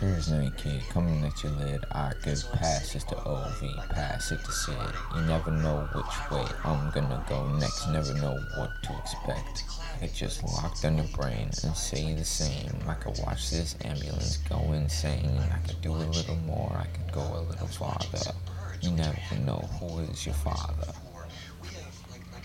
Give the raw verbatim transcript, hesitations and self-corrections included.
Cruising kid, coming at your lid. I could pass it to O V, pass it to Sid. You never know which way I'm gonna go next, never know what to expect. It just locked on the brain and say the same. I could watch this ambulance go insane. I could do a little more, I could go a little farther. You never know who is your father.